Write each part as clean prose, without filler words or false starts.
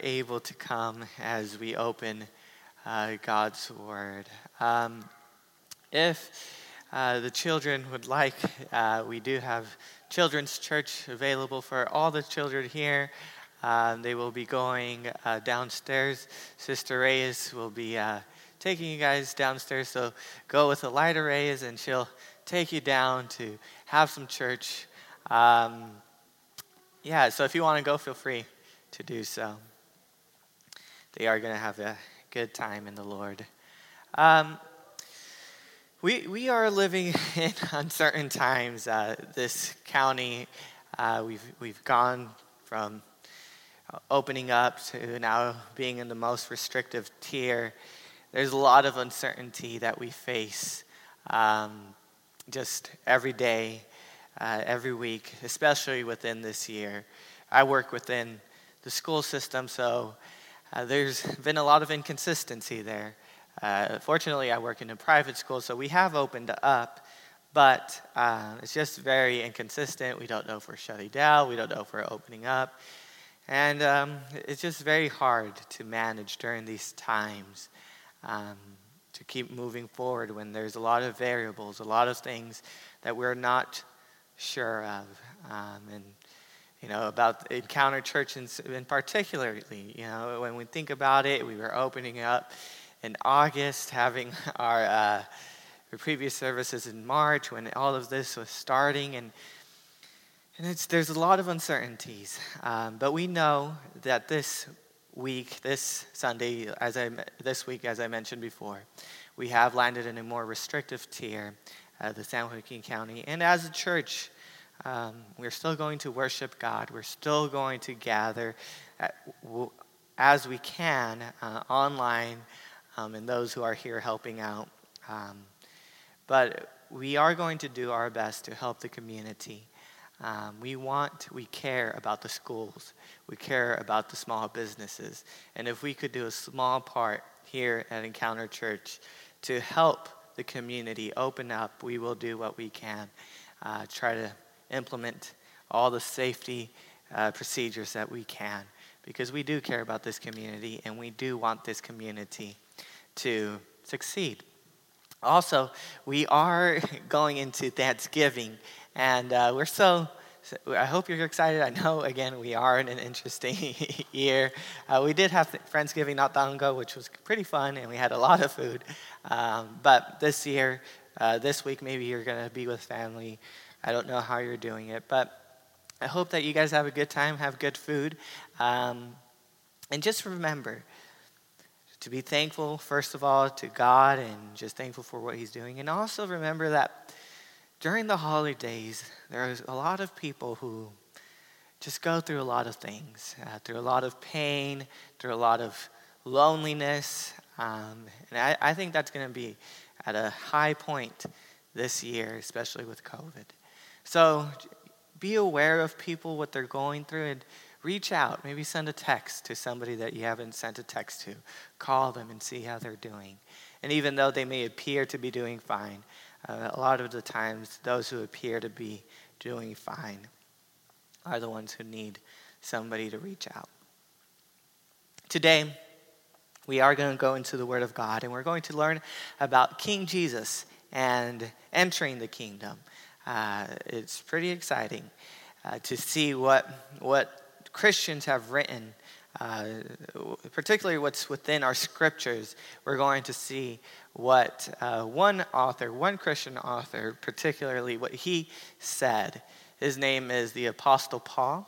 Able to come as we open God's Word. If the children would like, we do have children's church available for all the children here. They will be going downstairs. Sister Reyes will be taking you guys downstairs, so go with Elida Reyes and she'll take you down to have some church. So if you want to go, feel free to do so. They are going to have a good time in the Lord. We are living in uncertain times. This county, we've gone from opening up to now being in the most restrictive tier. There's a lot of uncertainty that we face just every day, every week, especially within this year. I work within the school system, so there's been a lot of inconsistency there. Fortunately, I work in a private school, so we have opened up, but it's just very inconsistent. We don't know if we're shutting down. We don't know if we're opening up. And it's just very hard to manage during these times, to keep moving forward when there's a lot of variables, a lot of things that we're not sure of. About Encounter Church in particular, when we think about it, we were opening up in August, having our previous services in March when all of this was starting, and there's a lot of uncertainties. But we know that this week, as I mentioned before, we have landed in a more restrictive tier, the San Joaquin County, and as a church, we're still going to worship God. We're still going to gather as we can online, and those who are here helping out. But we are going to do our best to help the community. We care about the schools. We care about the small businesses. And if we could do a small part here at Encounter Church to help the community open up, we will do what we can. Try to implement all the safety procedures that we can, because we do care about this community and we do want this community to succeed. Also, we are going into Thanksgiving, and I hope you're excited. I know, again, we are in an interesting year. We did have Friendsgiving not long ago, which was pretty fun, and we had a lot of food. But this year, this week, maybe you're going to be with family. I don't know how you're doing it, but I hope that you guys have a good time, have good food. And just remember to be thankful, first of all, to God, and just thankful for what he's doing. And also remember that during the holidays, there's a lot of people who just go through a lot of things, through a lot of pain, through a lot of loneliness. And I think that's going to be at a high point this year, especially with COVID. So be aware of people, what they're going through, and reach out. Maybe send a text to somebody that you haven't sent a text to. Call them and see how they're doing. And even though they may appear to be doing fine, a lot of the times those who appear to be doing fine are the ones who need somebody to reach out. Today, we are going to go into the Word of God, and we're going to learn about King Jesus and entering the kingdom. It's pretty exciting to see what Christians have written, particularly what's within our scriptures. We're going to see what one Christian author, particularly what he said. His name is the Apostle Paul,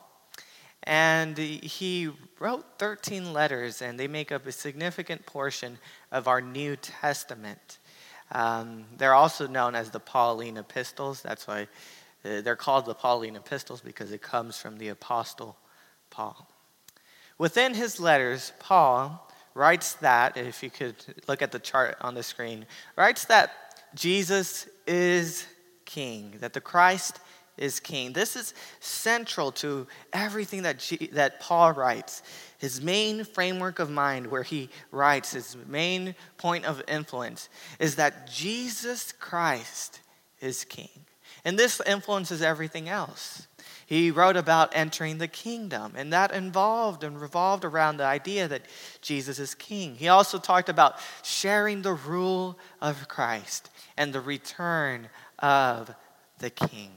and he wrote 13 letters, and they make up a significant portion of our New Testament. They're also known as the Pauline Epistles. That's why they're called the Pauline Epistles, because it comes from the Apostle Paul. Within his letters, Paul writes that, if you could look at the chart on the screen, writes that Jesus is king, that the Christ is king. This is central to everything that Paul writes. His main framework of mind, where he writes, his main point of influence is that Jesus Christ is king. And this influences everything else. He wrote about entering the kingdom, and that involved and revolved around the idea that Jesus is king. He also talked about sharing the rule of Christ and the return of the king.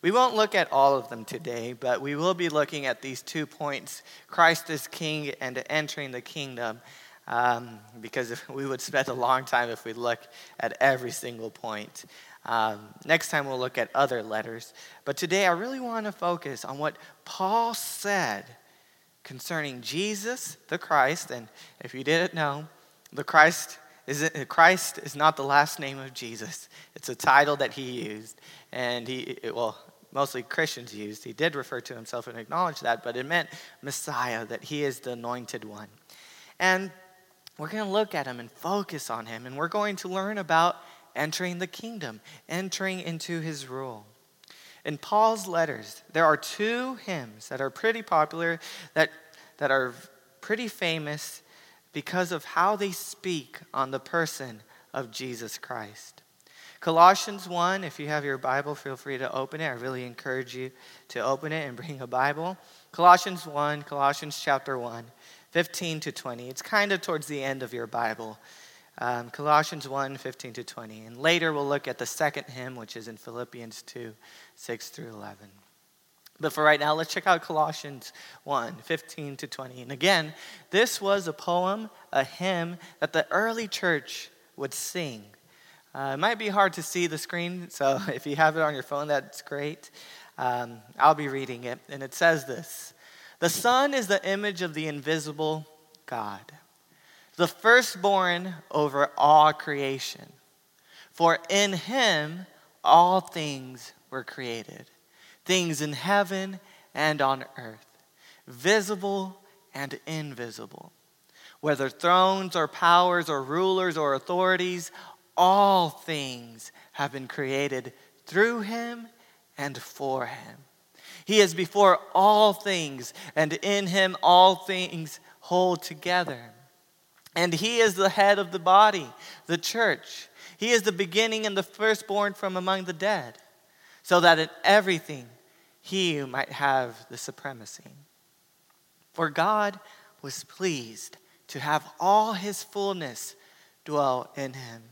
We won't look at all of them today, but we will be looking at these 2 points, Christ is king and entering the kingdom, because we would spend a long time if we look at every single point. Next time we'll look at other letters. But today I really want to focus on what Paul said concerning Jesus, the Christ. And if you didn't know, Christ is not the last name of Jesus. It's a title that he used. And mostly Christians used. He did refer to himself and acknowledge that, but it meant Messiah, that he is the anointed one. And we're going to look at him and focus on him. And we're going to learn about entering the kingdom, entering into his rule. In Paul's letters, there are 2 hymns that are pretty popular, that are pretty famous because of how they speak on the person of Jesus Christ. Colossians 1, if you have your Bible, feel free to open it. I really encourage you to open it and bring a Bible. Colossians chapter 1, 15 to 20. It's kind of towards the end of your Bible. Colossians 1, 15 to 20. And later we'll look at the 2nd hymn, which is in Philippians 2, 6 through 11. But for right now, let's check out Colossians 1, 15 to 20. And again, this was a poem, a hymn, that the early church would sing. It might be hard to see the screen, so if you have it on your phone, that's great. I'll be reading it, and it says this. The Son is the image of the invisible God, the firstborn over all creation. For in him all things were created, things in heaven and on earth, visible and invisible. Whether thrones or powers or rulers or authorities, all things have been created through him and for him. He is before all things, and in him all things hold together. And he is the head of the body, the church. He is the beginning and the firstborn from among the dead, so that in everything he might have the supremacy. For God was pleased to have all his fullness dwell in him,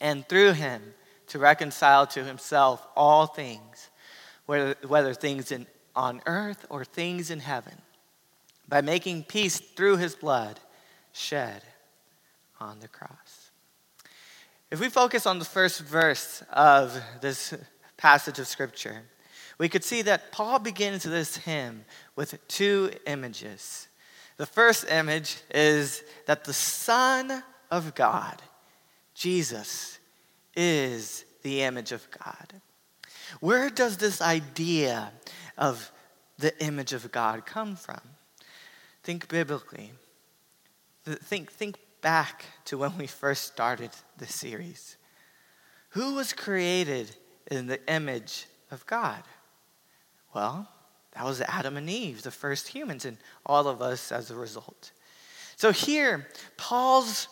and through him to reconcile to himself all things, whether things on earth or things in heaven, by making peace through his blood shed on the cross. If we focus on the first verse of this passage of scripture, we could see that Paul begins this hymn with 2 images. The first image is that the Son of God, Jesus, is the image of God. Where does this idea of the image of God come from? Think biblically. Think back to when we first started the series. Who was created in the image of God? Well, that was Adam and Eve, the first humans, and all of us as a result. So here, Paul's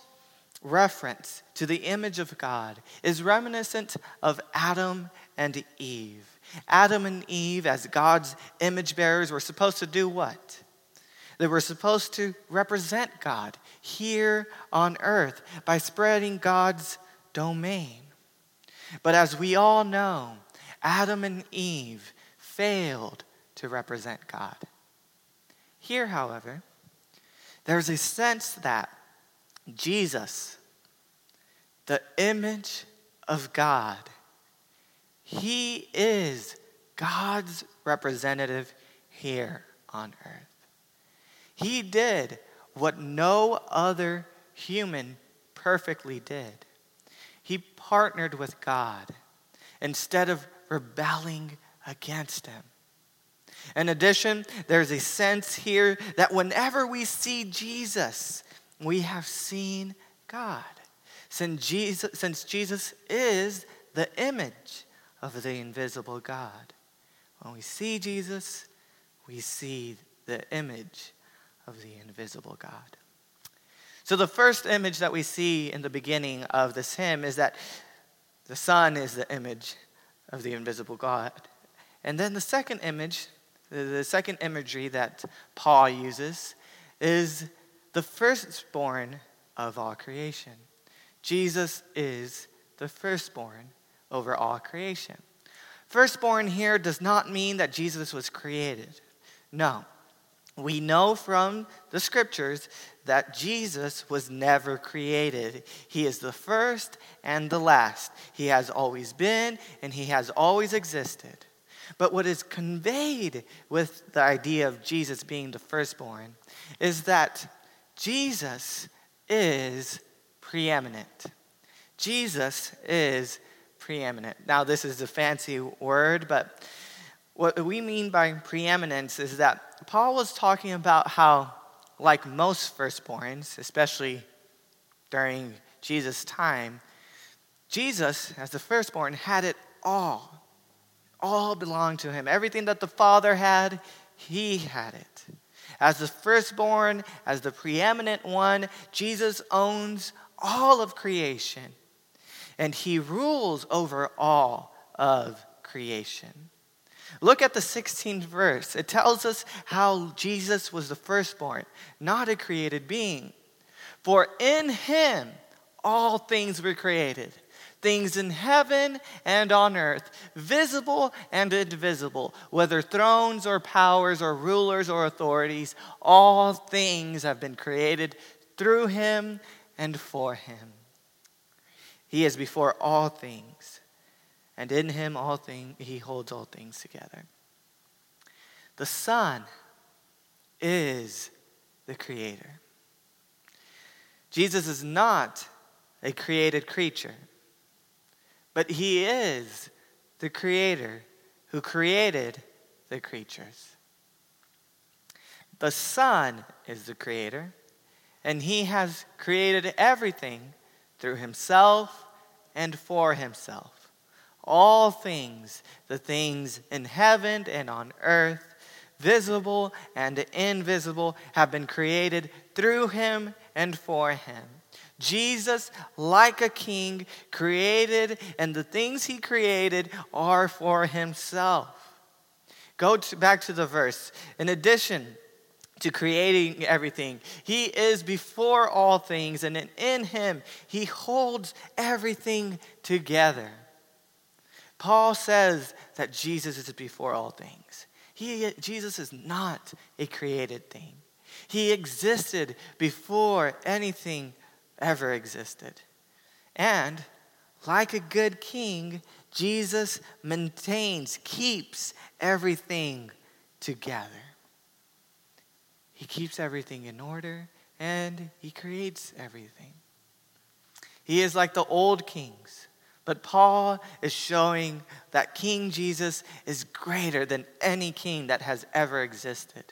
reference to the image of God is reminiscent of Adam and Eve. Adam and Eve, as God's image bearers, were supposed to do what? They were supposed to represent God here on earth by spreading God's domain. But as we all know, Adam and Eve failed to represent God. Here, however, there's a sense that Jesus, the image of God, he is God's representative here on earth. He did what no other human perfectly did. He partnered with God instead of rebelling against him. In addition, there's a sense here that whenever we see Jesus, we have seen God, since Jesus is the image of the invisible God. When we see Jesus, we see the image of the invisible God. So the first image that we see in the beginning of this hymn is that the Son is the image of the invisible God. And then the second image, the second imagery that Paul uses is the firstborn of all creation. Jesus is the firstborn over all creation. Firstborn here does not mean that Jesus was created. No. We know from the scriptures that Jesus was never created. He is the first and the last. He has always been and he has always existed. But what is conveyed with the idea of Jesus being the firstborn is that Jesus is preeminent. Jesus is preeminent. Now, this is a fancy word, but what we mean by preeminence is that Paul was talking about how, like most firstborns, especially during Jesus' time, Jesus, as the firstborn, had it all. All belonged to him. Everything that the Father had, he had it. As the firstborn, as the preeminent one, Jesus owns all of creation. And he rules over all of creation. Look at the 16th verse. It tells us how Jesus was the firstborn, not a created being. For in him all things were created. Things in heaven and on earth, visible and invisible, whether thrones or powers or rulers or authorities, all things have been created through him and for him. He is before all things, and in him all things, he holds all things together. The Son is the Creator. Jesus is not a created creature. But he is the Creator who created the creatures. The Son is the Creator, and he has created everything through himself and for himself. All things, the things in heaven and on earth, visible and invisible, have been created through him and for him. Jesus, like a king, created, and the things he created are for himself. Back to the verse. In addition to creating everything, he is before all things, and in him he holds everything together. Paul says that Jesus is before all things. Jesus is not a created thing. He existed before anything ever existed. And like a good king, Jesus maintains, keeps everything together. He keeps everything in order and he creates everything. He is like the old kings, but Paul is showing that King Jesus is greater than any king that has ever existed.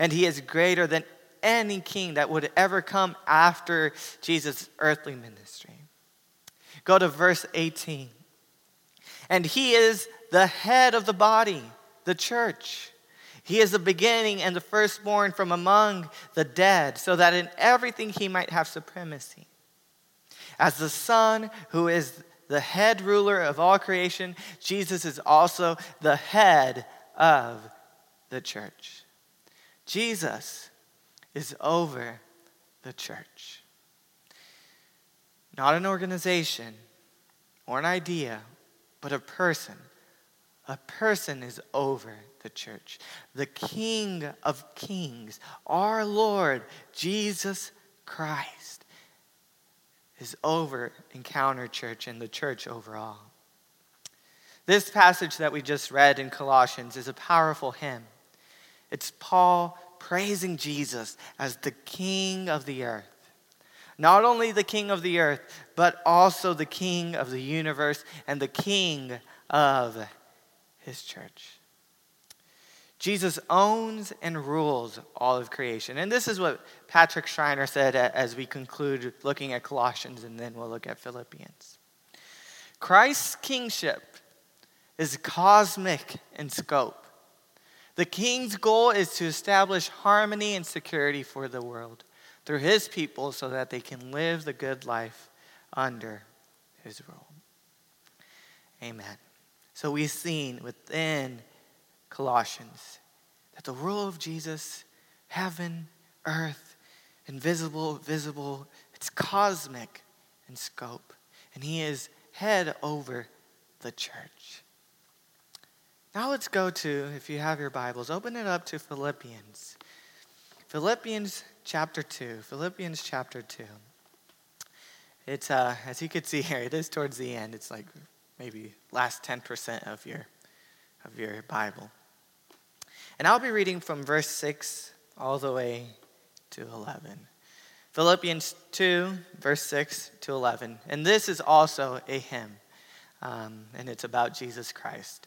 And he is greater than any king that would ever come after Jesus' earthly ministry. Go to verse 18. And he is the head of the body, the church. He is the beginning and the firstborn from among the dead, so that in everything he might have supremacy. As the Son, who is the head ruler of all creation, Jesus is also the head of the church. Jesus is over the church. Not an organization or an idea, but a person. A person is over the church. The King of Kings, our Lord Jesus Christ, is over Encounter Church and the church overall. This passage that we just read in Colossians is a powerful hymn. It's Paul praising Jesus as the King of the earth. Not only the King of the earth, but also the King of the universe and the King of his church. Jesus owns and rules all of creation. And this is what Patrick Schreiner said as we conclude looking at Colossians, and then we'll look at Philippians. Christ's kingship is cosmic in scope. The king's goal is to establish harmony and security for the world through his people so that they can live the good life under his rule. Amen. So we've seen within Colossians that the rule of Jesus, heaven, earth, invisible, visible, it's cosmic in scope. And he is head over the church. Now let's go to, if you have your Bibles, open it up to Philippians. Philippians chapter 2. It's, as you can see here, it is towards the end. It's like maybe last 10% of your Bible. And I'll be reading from verse 6 all the way to 11. Philippians 2, verse 6 to 11. And this is also a hymn, and it's about Jesus Christ.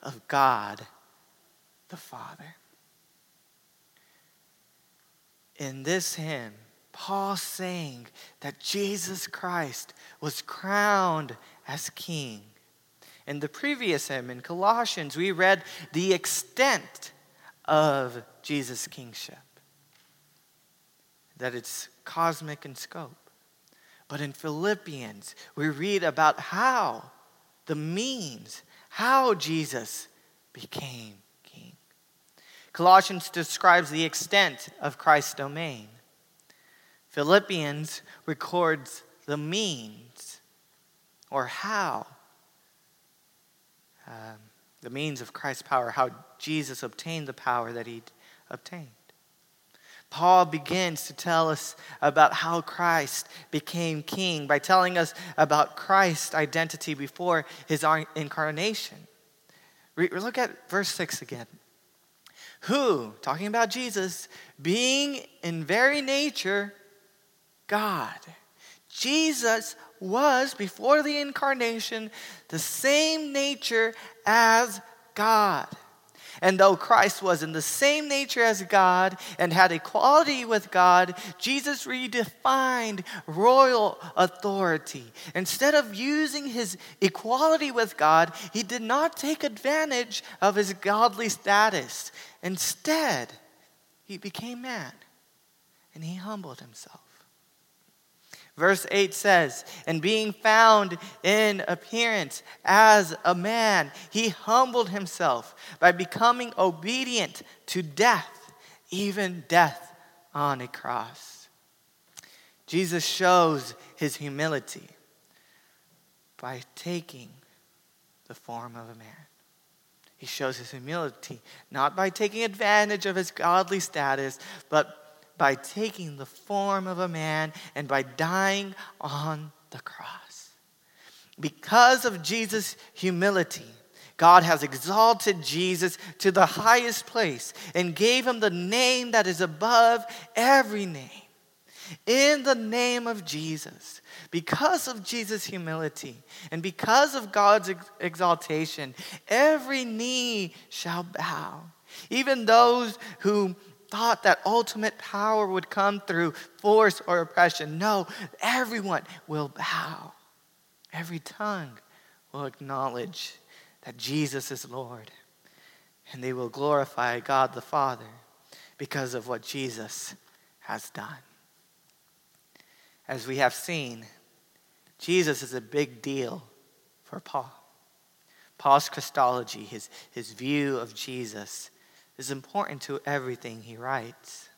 of God the Father. In this hymn, Paul sang that Jesus Christ was crowned as King. In the previous hymn, in Colossians, we read the extent of Jesus' kingship, that it's cosmic in scope. But in Philippians, we read about how the means, how Jesus became king. Colossians describes the extent of Christ's domain. Philippians records the means, or how, the means of Christ's power, how Jesus obtained the power that he obtained. Paul begins to tell us about how Christ became king by telling us about Christ's identity before his incarnation. Look at verse 6 again. Who, talking about Jesus, being in very nature God. Jesus was, before the incarnation, the same nature as God. And though Christ was in the same nature as God and had equality with God, Jesus redefined royal authority. Instead of using his equality with God, he did not take advantage of his godly status. Instead, he became man, and he humbled himself. Verse 8 says, and being found in appearance as a man, he humbled himself by becoming obedient to death, even death on a cross. Jesus shows his humility by taking the form of a man. He shows his humility not by taking advantage of his godly status, but by taking the form of a man and by dying on the cross. Because of Jesus' humility, God has exalted Jesus to the highest place and gave him the name that is above every name. In the name of Jesus, because of Jesus' humility and because of God's exaltation, every knee shall bow, even those who thought that ultimate power would come through force or oppression. No, everyone will bow. Every tongue will acknowledge that Jesus is Lord. And they will glorify God the Father because of what Jesus has done. As we have seen, Jesus is a big deal for Paul. Paul's Christology, his view of Jesus, is important to everything he writes.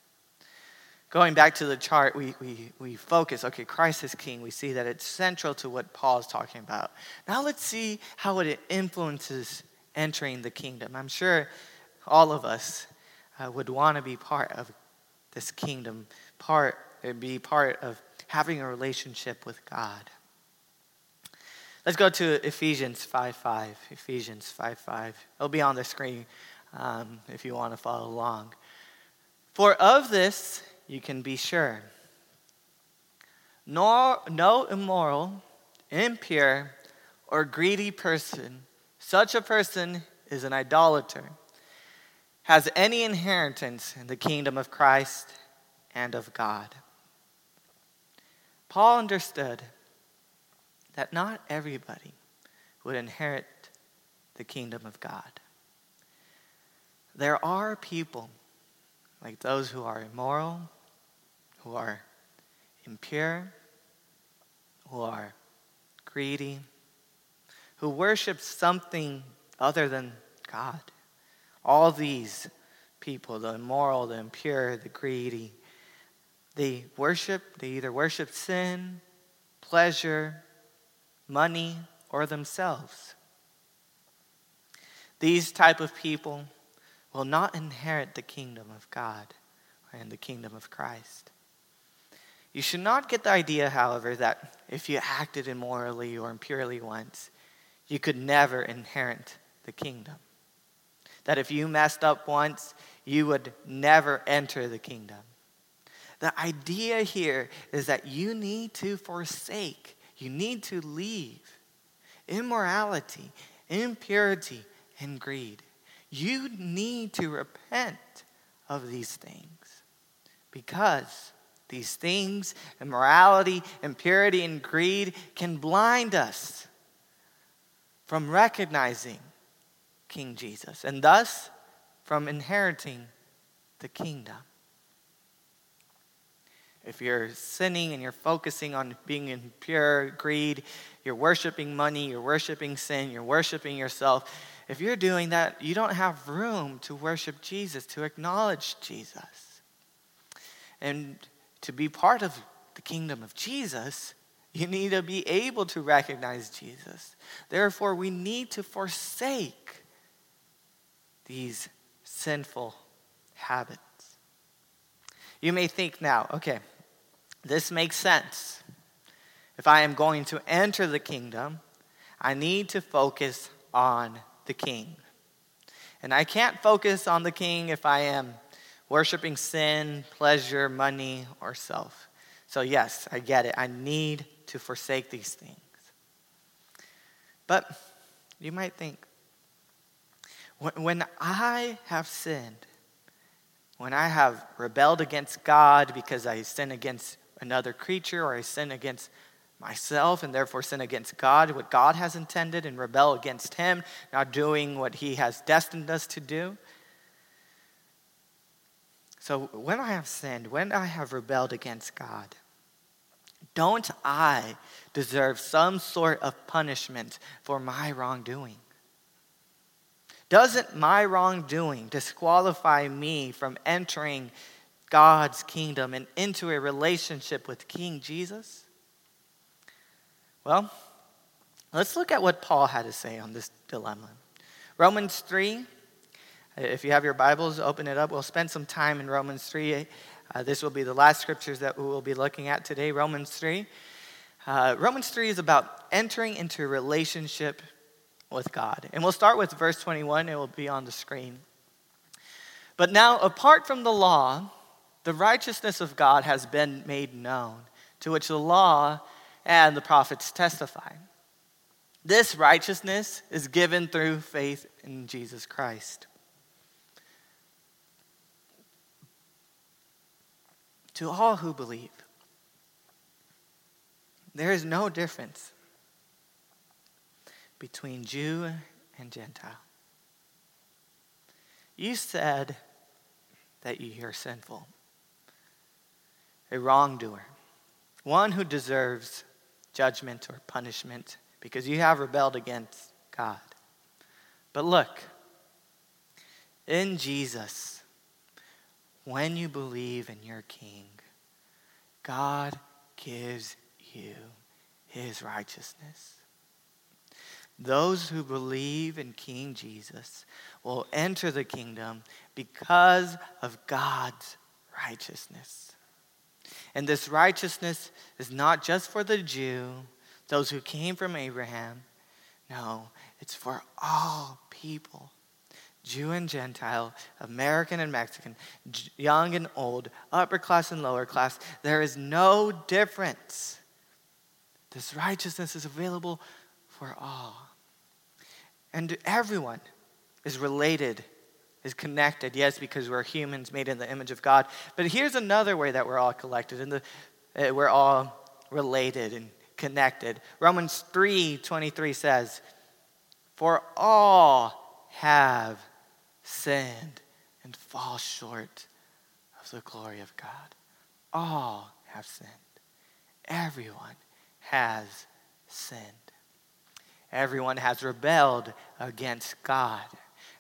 Going back to the chart, we focus, okay, Christ is king. We see that it's central to what Paul's talking about. Now let's see how it influences entering the kingdom. I'm sure all of us would want to be part of this kingdom, be part of having a relationship with God. Let's go to Ephesians 5:5. Ephesians 5:5. It'll be on the screen if you want to follow along. For of this you can be sure. No immoral, impure, or greedy person, such a person is an idolater, has any inheritance in the kingdom of Christ and of God. Paul understood that not everybody would inherit the kingdom of God. There are people like those who are immoral, who are impure, who are greedy, who worship something other than God. All these people, the immoral, the impure, the greedy, they either worship sin, pleasure, money, or themselves. These type of people will not inherit the kingdom of God and the kingdom of Christ. You should not get the idea, however, that if you acted immorally or impurely once, you could never inherit the kingdom. That if you messed up once, you would never enter the kingdom. The idea here is that you need to forsake, you need to leave immorality, impurity, and greed. You need to repent of these things, because these things, immorality, impurity, and greed, can blind us from recognizing King Jesus and thus from inheriting the kingdom. If you're sinning and you're focusing on being impure, greed, you're worshiping money, you're worshiping sin, you're worshiping yourself, if you're doing that, you don't have room to worship Jesus, to acknowledge Jesus. And to be part of the kingdom of Jesus, you need to be able to recognize Jesus. Therefore, we need to forsake these sinful habits. You may think now, okay, this makes sense. If I am going to enter the kingdom, I need to focus on the king. And I can't focus on the king if I am worshiping sin, pleasure, money, or self. So yes, I get it. I need to forsake these things. But you might think, when I have sinned, when I have rebelled against God because I sin against another creature, or I sin against myself and therefore sin against God, what God has intended, and rebel against him, not doing what he has destined us to do. So when I have sinned, when I have rebelled against God, don't I deserve some sort of punishment for my wrongdoing? Doesn't my wrongdoing disqualify me from entering God's kingdom and into a relationship with King Jesus? Well, let's look at what Paul had to say on this dilemma. Romans 3, if you have your Bibles, open it up. We'll spend some time in Romans 3. This will be the last scriptures that we will be looking at today, Romans 3. Romans 3 is about entering into a relationship with God. And we'll start with verse 21. It will be on the screen. But now, apart from the law, the righteousness of God has been made known, to which the law and the prophets testify. This righteousness is given through faith in Jesus Christ. To all who believe, there is no difference between Jew and Gentile. You said that you are sinful, a wrongdoer, one who deserves judgment or punishment because you have rebelled against God. But look, in Jesus, when you believe in your King, God gives you his righteousness. Those who believe in King Jesus will enter the kingdom because of God's righteousness. And this righteousness is not just for the Jew, those who came from Abraham. No, it's for all people, Jew and Gentile, American and Mexican, young and old, upper class and lower class. There is no difference. This righteousness is available for all. And everyone is related, is connected, yes, because we're humans made in the image of God. But here's another way that we're all collected, and we're all related and connected. Romans 3:23 says, "For all have sinned and fall short of the glory of God." All have sinned. Everyone has sinned. Everyone has rebelled against God.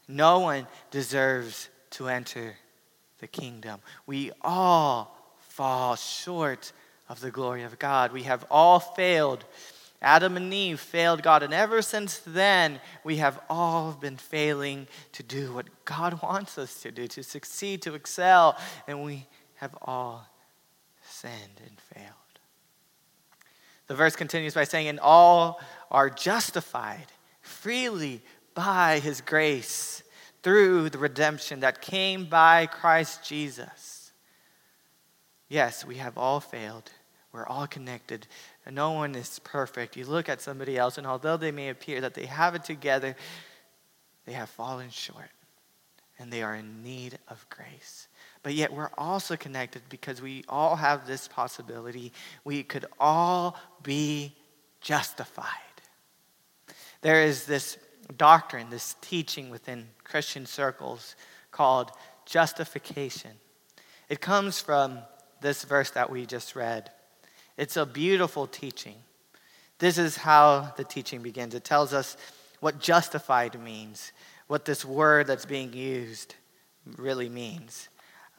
No one deserves to enter the kingdom. We all fall short of the glory of God. We have all failed. Adam and Eve failed God, and ever since then, we have all been failing to do what God wants us to do, to succeed, to excel, and we have all sinned and failed. The verse continues by saying, "And all are justified freely by his grace through the redemption that came by Christ Jesus." Yes, we have all failed. We're all connected. And no one is perfect. You look at somebody else, and although they may appear that they have it together, they have fallen short, and they are in need of grace. But yet we're also connected because we all have this possibility. We could all be justified. There is this doctrine, this teaching within Christian circles called justification. It comes from this verse that we just read. It's a beautiful teaching. This is how the teaching begins. It tells us what justified means, what this word that's being used really means.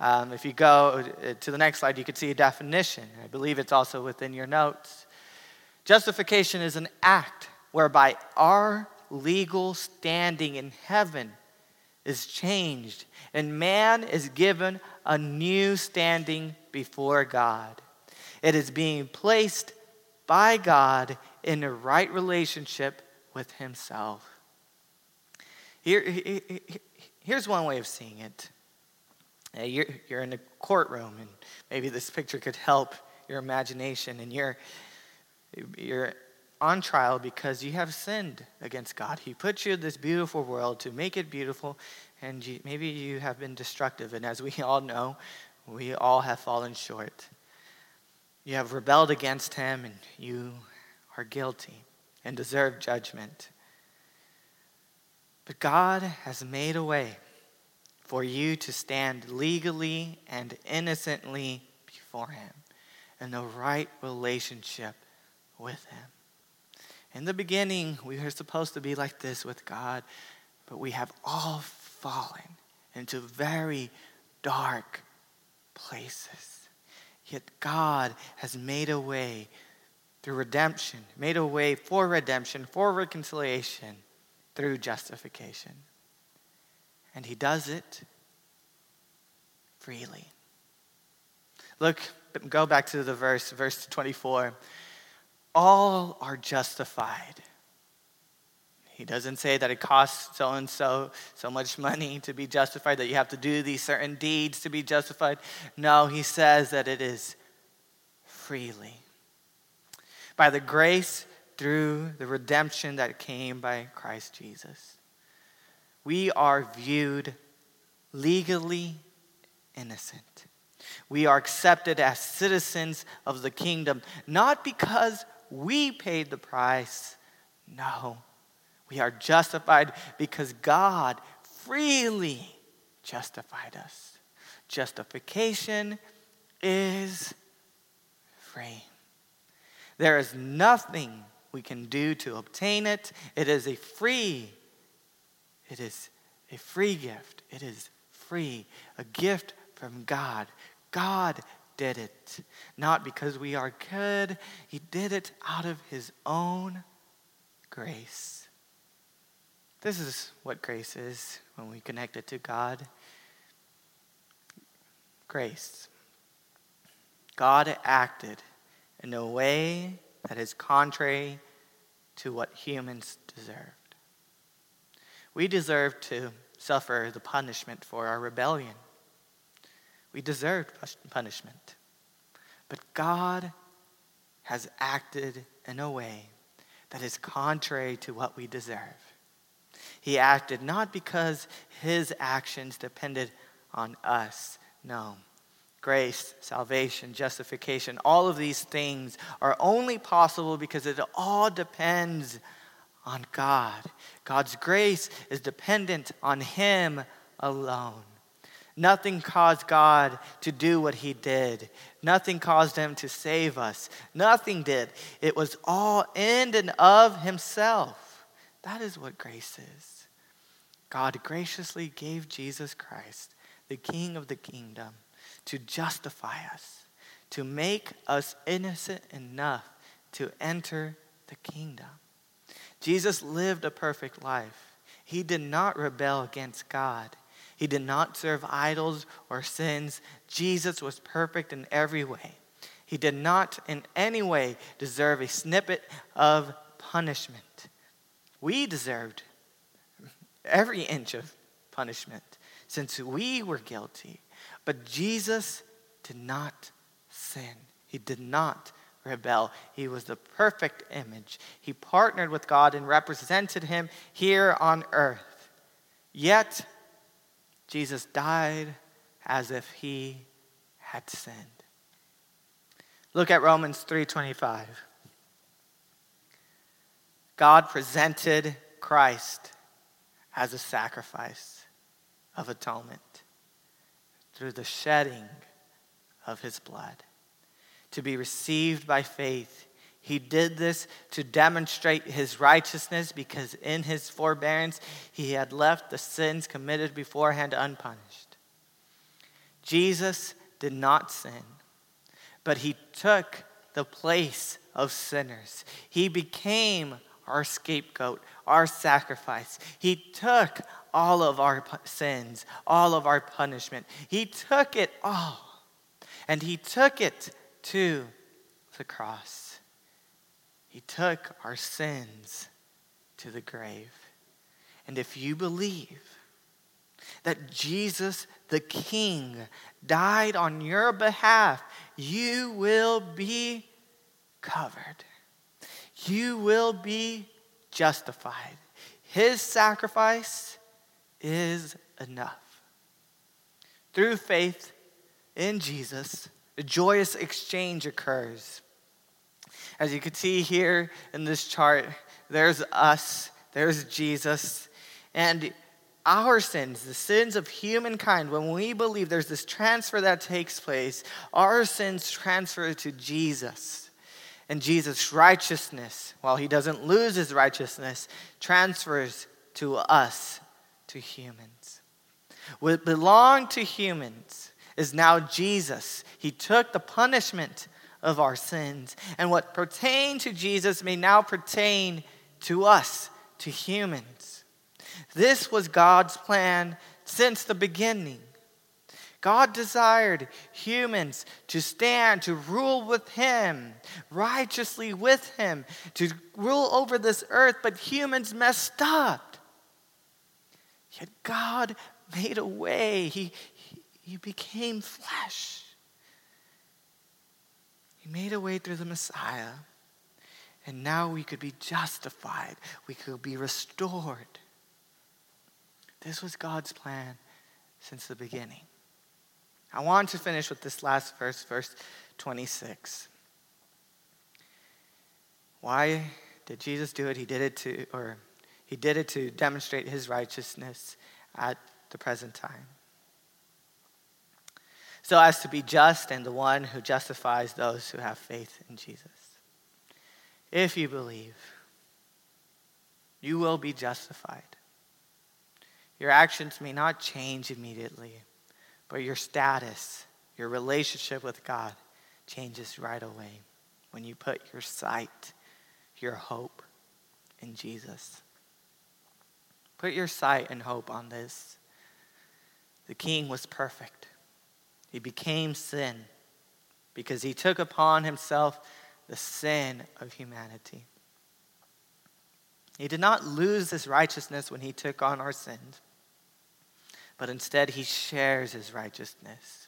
If you go to the next slide, you can see a definition. I believe it's also within your notes. Justification is an act whereby our legal standing in heaven is changed, and man is given a new standing before God. It is being placed by God in a right relationship with himself. Here's one way of seeing it. You're in a courtroom, and maybe this picture could help your imagination, and you're on trial because you have sinned against God. He put you in this beautiful world to make it beautiful, and maybe you have been destructive. And as we all know, we all have fallen short. You have rebelled against him, and you are guilty and deserve judgment. But God has made a way for you to stand legally and innocently before him in the right relationship with him. In the beginning, we were supposed to be like this with God, but we have all fallen into very dark places. Yet God has made a way through redemption, made a way for redemption, for reconciliation, through justification. And he does it freely. Look, go back to the verse 24. All are justified. He doesn't say that it costs so-and-so so much money to be justified, that you have to do these certain deeds to be justified. No, he says that it is freely. By the grace through the redemption that came by Christ Jesus, we are viewed legally innocent. We are accepted as citizens of the kingdom, not because we paid the price. No, we are justified because God freely justified us. Justification is free. There is nothing we can do to obtain it. It is a free gift. It is free, a gift from God. God did it not because we are good. He did it out of his own grace. This is what grace is when we connect it to God. Grace. God acted in a way that is contrary to what humans deserved. We deserve to suffer the punishment for our rebellion. We deserved punishment. But God has acted in a way that is contrary to what we deserve. He acted not because his actions depended on us. No. Grace, salvation, justification, all of these things are only possible because it all depends on God. God's grace is dependent on him alone. Nothing caused God to do what he did. Nothing caused him to save us. Nothing did. It was all in and of himself. That is what grace is. God graciously gave Jesus Christ, the King of the kingdom, to justify us, to make us innocent enough to enter the kingdom. Jesus lived a perfect life. He did not rebel against God. He did not serve idols or sins. Jesus was perfect in every way. He did not in any way deserve a snippet of punishment. We deserved every inch of punishment since we were guilty. But Jesus did not sin. He did not rebel. He was the perfect image. He partnered with God and represented him here on earth. Yet Jesus died as if he had sinned. Look at Romans 3:25. God presented Christ as a sacrifice of atonement through the shedding of his blood. To be received by faith, he did this to demonstrate his righteousness because in his forbearance he had left the sins committed beforehand unpunished. Jesus did not sin, but he took the place of sinners. He became our scapegoat, our sacrifice. He took all of our sins, all of our punishment. He took it all, and he took it to the cross. He took our sins to the grave. And if you believe that Jesus the King died on your behalf, you will be covered. You will be justified. His sacrifice is enough. Through faith in Jesus, a joyous exchange occurs. As you can see here in this chart, there's us, there's Jesus, and our sins, the sins of humankind, when we believe, there's this transfer that takes place. Our sins transfer to Jesus, and Jesus' righteousness, while he doesn't lose his righteousness, transfers to us, to humans. What belonged to humans is now Jesus. He took the punishment of our sins. And what pertained to Jesus may now pertain to us, to humans. This was God's plan since the beginning. God desired humans to stand, to rule with him, righteously with him, to rule over this earth, but humans messed up. Yet God made a way. He became flesh. He made a way through the Messiah. And now we could be justified. We could be restored. This was God's plan since the beginning. I want to finish with this last verse, verse 26. Why did Jesus do it? He did it to demonstrate his righteousness at the present time, so as to be just and the one who justifies those who have faith in Jesus. If you believe, you will be justified. Your actions may not change immediately, but your status, your relationship with God changes right away when you put your sight, your hope in Jesus. Put your sight and hope on this. The King was perfect. He became sin because he took upon himself the sin of humanity. He did not lose his righteousness when he took on our sins, but instead he shares his righteousness.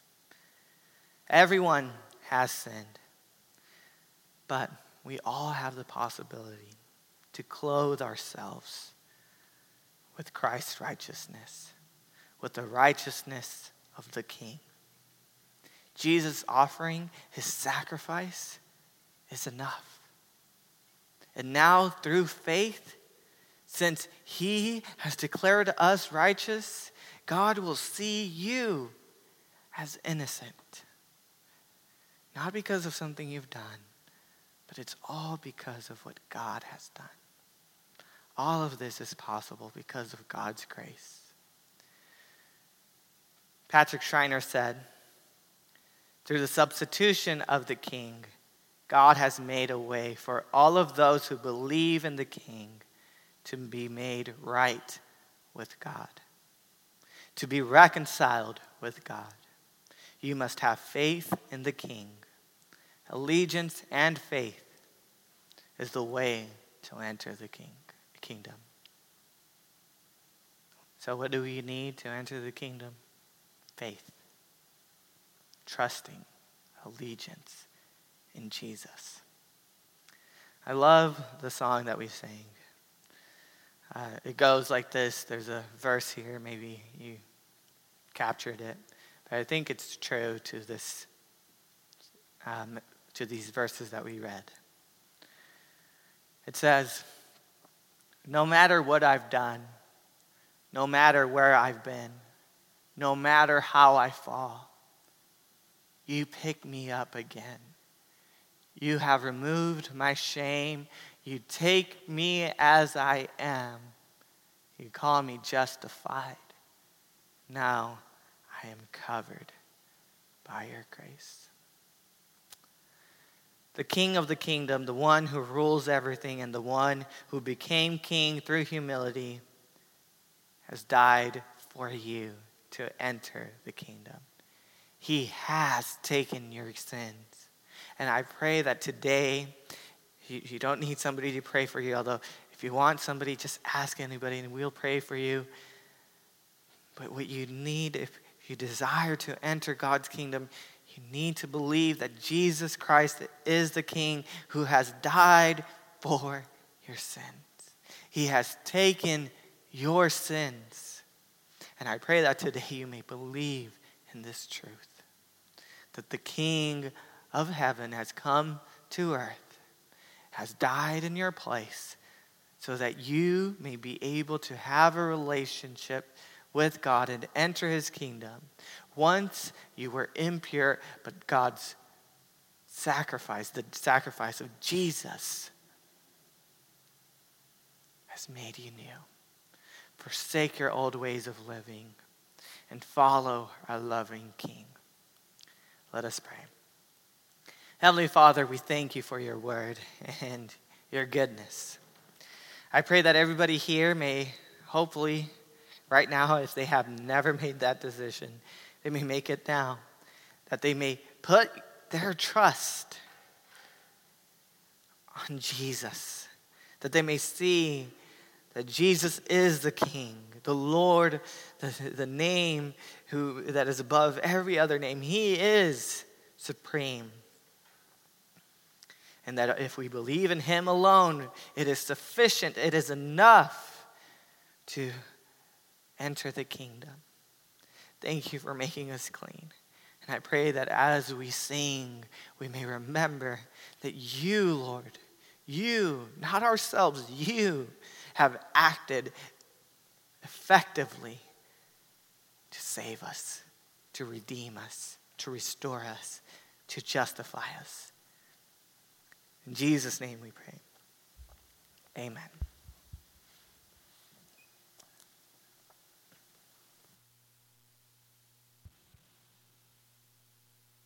Everyone has sinned, but we all have the possibility to clothe ourselves with Christ's righteousness, with the righteousness of the King. Jesus' offering, his sacrifice, is enough. And now through faith, since he has declared us righteous, God will see you as innocent. Not because of something you've done, but it's all because of what God has done. All of this is possible because of God's grace. Patrick Schreiner said, "Through the substitution of the King, God has made a way for all of those who believe in the King to be made right with God, to be reconciled with God. You must have faith in the King. Allegiance and faith is the way to enter the kingdom. So what do we need to enter the kingdom? Faith. Trusting. Allegiance in Jesus. I love the song that we sang. It goes like this. There's a verse here. Maybe you captured it. But I think it's true to this, to these verses that we read. It says, no matter what I've done, no matter where I've been, no matter how I fall, you pick me up again. You have removed my shame. You take me as I am. You call me justified. Now I am covered by your grace. The King of the kingdom, the one who rules everything, and the one who became king through humility, has died for you to enter the kingdom. He has taken your sins. And I pray that today, you don't need somebody to pray for you, although if you want somebody, just ask anybody and we'll pray for you. But what you need, if you desire to enter God's kingdom, you need to believe that Jesus Christ is the King who has died for your sins. He has taken your sins. And I pray that today you may believe in this truth, that the King of heaven has come to earth, has died in your place, so that you may be able to have a relationship with God and enter his kingdom. Once you were impure, but God's sacrifice, the sacrifice of Jesus, has made you new. Forsake your old ways of living and follow our loving King. Let us pray. Heavenly Father, we thank you for your word and your goodness. I pray that everybody here may, hopefully, right now, if they have never made that decision, they may make it now, that they may put their trust on Jesus, that they may see that Jesus is the King, the Lord, the name that is above every other name. He is supreme. And that if we believe in him alone, it is sufficient, it is enough to enter the kingdom. Thank you for making us clean. And I pray that as we sing, we may remember that you, Lord, you, not ourselves, you have acted effectively to save us, to redeem us, to restore us, to justify us. In Jesus' name we pray. Amen.